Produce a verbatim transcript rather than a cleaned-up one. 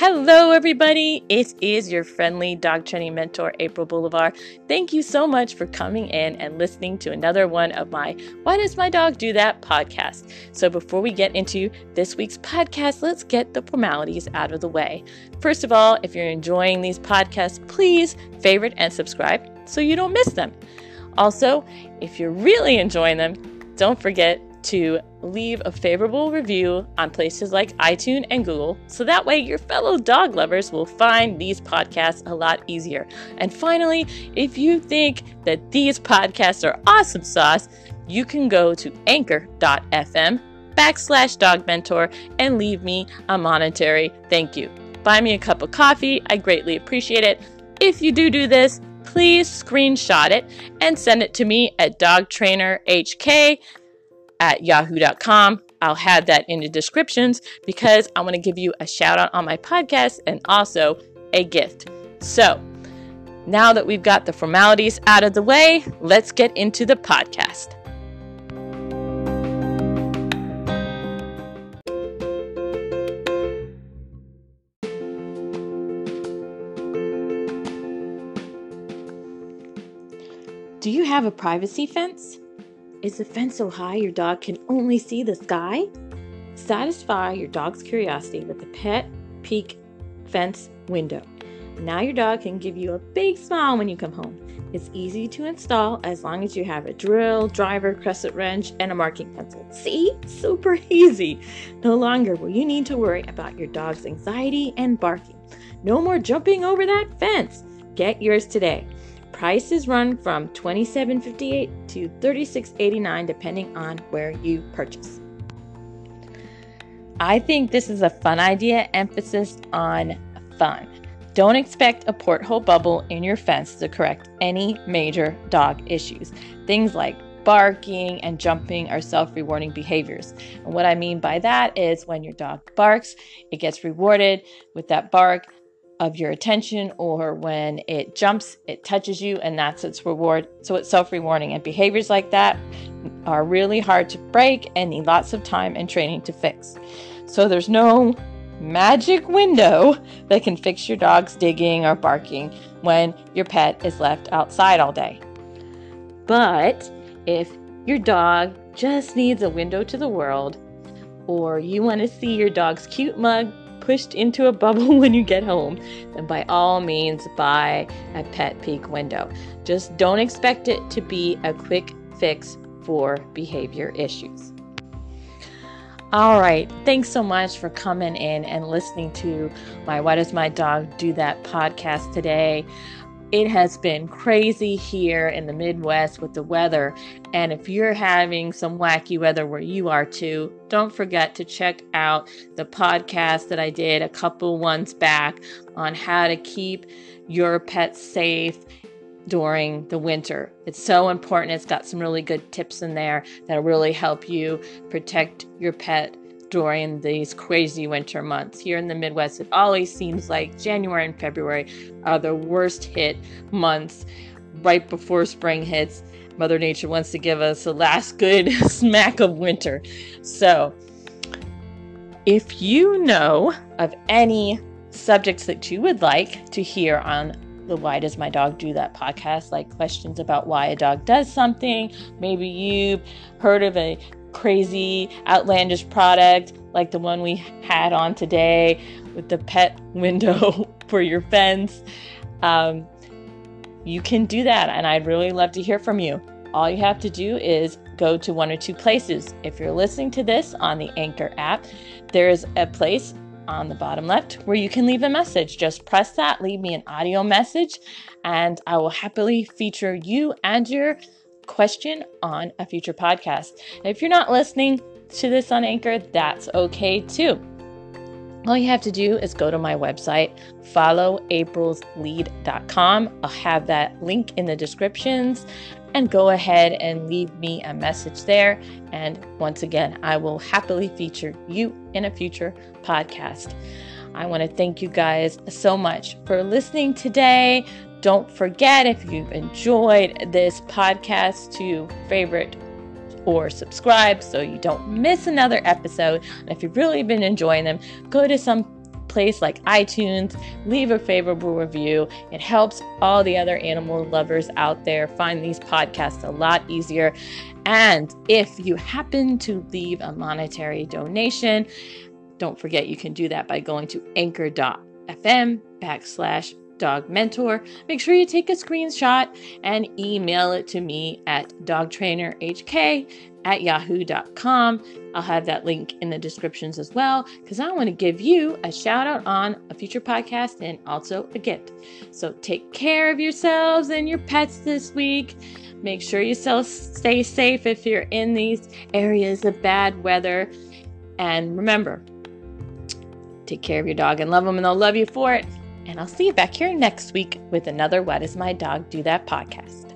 Hello everybody, it is your friendly dog training mentor, April Boulevard. Thank you so much for coming in and listening to another one of my Why Does My Dog Do That podcast. So before we get into this week's podcast, let's get the formalities out of the way. First of all, if you're enjoying these podcasts, please favorite and subscribe so you don't miss them. Also, if you're really enjoying them, don't forget to leave a favorable review on places like iTunes and Google, so that way your fellow dog lovers will find these podcasts a lot easier. And finally, if you think that these podcasts are awesome sauce, you can go to anchor.fm backslash dog mentor and leave me a monetary thank you. Buy me a cup of coffee, I greatly appreciate it. If you do do this, please screenshot it and send it to me at dogtrainerhk at yahoo dot com. I'll have that in the descriptions because I want to give you a shout out on my podcast and also a gift. So now that we've got the formalities out of the way, let's get into the podcast. Do you have a privacy fence? Is the fence so high your dog can only see the sky? Satisfy your dog's curiosity with the Pet Peek Fence Window. Now your dog can give you a big smile when you come home. It's easy to install as long as you have a drill, driver, crescent wrench, and a marking pencil. See? Super easy. No longer will you need to worry about your dog's anxiety and barking. No more jumping over that fence. Get yours today. Prices run from twenty-seven fifty-eight to thirty-six eighty-nine depending on where you purchase. I think this is a fun idea, emphasis on fun. Don't expect a porthole bubble in your fence to correct any major dog issues. Things like barking and jumping are self-rewarding behaviors. And what I mean by that is when your dog barks, it gets rewarded with that bark of your attention, or when it jumps, it touches you, and that's its reward. So it's self-rewarding, and behaviors like that are really hard to break and need lots of time and training to fix. So there's no magic window that can fix your dog's digging or barking when your pet is left outside all day. But if your dog just needs a window to the world, or you want to see your dog's cute mug pushed into a bubble when you get home, then by all means buy a Pet Peek window. Just don't expect it to be a quick fix for behavior issues. All right, thanks so much for coming in and listening to my Why Does My Dog Do That podcast today. It has been crazy here in the Midwest with the weather, and if you're having some wacky weather where you are too, don't forget to check out the podcast that I did a couple months back on how to keep your pets safe during the winter. It's so important. It's got some really good tips in there that'll really help you protect your pet during these crazy winter months. Here in the Midwest, it always seems like January and February are the worst hit months. Right before spring hits, Mother Nature wants to give us the last good smack of winter. So if you know of any subjects that you would like to hear on the Why Does My Dog Do That podcast, like questions about why a dog does something, maybe you've heard of a crazy outlandish product like the one we had on today with the pet window for your fence, um, you can do that, and I'd really love to hear from you. All you have to do is go to one or two places. If you're listening to this on the Anchor app, there is a place on the bottom left where you can leave a message. Just press that, leave me an audio message, and I will happily feature you and your question on a future podcast. If you're not listening to this on Anchor, that's okay too. All you have to do is go to my website, follow Aprils Lead dot com. I'll have that link in the descriptions, and go ahead and leave me a message there. And once again, I will happily feature you in a future podcast. I want to thank you guys so much for listening today. Don't forget, if you've enjoyed this podcast, to favorite or subscribe so you don't miss another episode. And if you've really been enjoying them, go to some place like iTunes, leave a favorable review. It helps all the other animal lovers out there find these podcasts a lot easier. And if you happen to leave a monetary donation, don't forget you can do that by going to anchor.fm backslash Dog Mentor. Make sure you take a screenshot and email it to me at dogtrainerhk at yahoo dot com. I'll have that link in the descriptions as well, because I want to give you a shout out on a future podcast and also a gift. So take care of yourselves and your pets this week. Make sure you stay safe if you're in these areas of bad weather. And remember, take care of your dog and love them, and they'll love you for it. And I'll see you back here next week with another Why Does My Dog Do That podcast.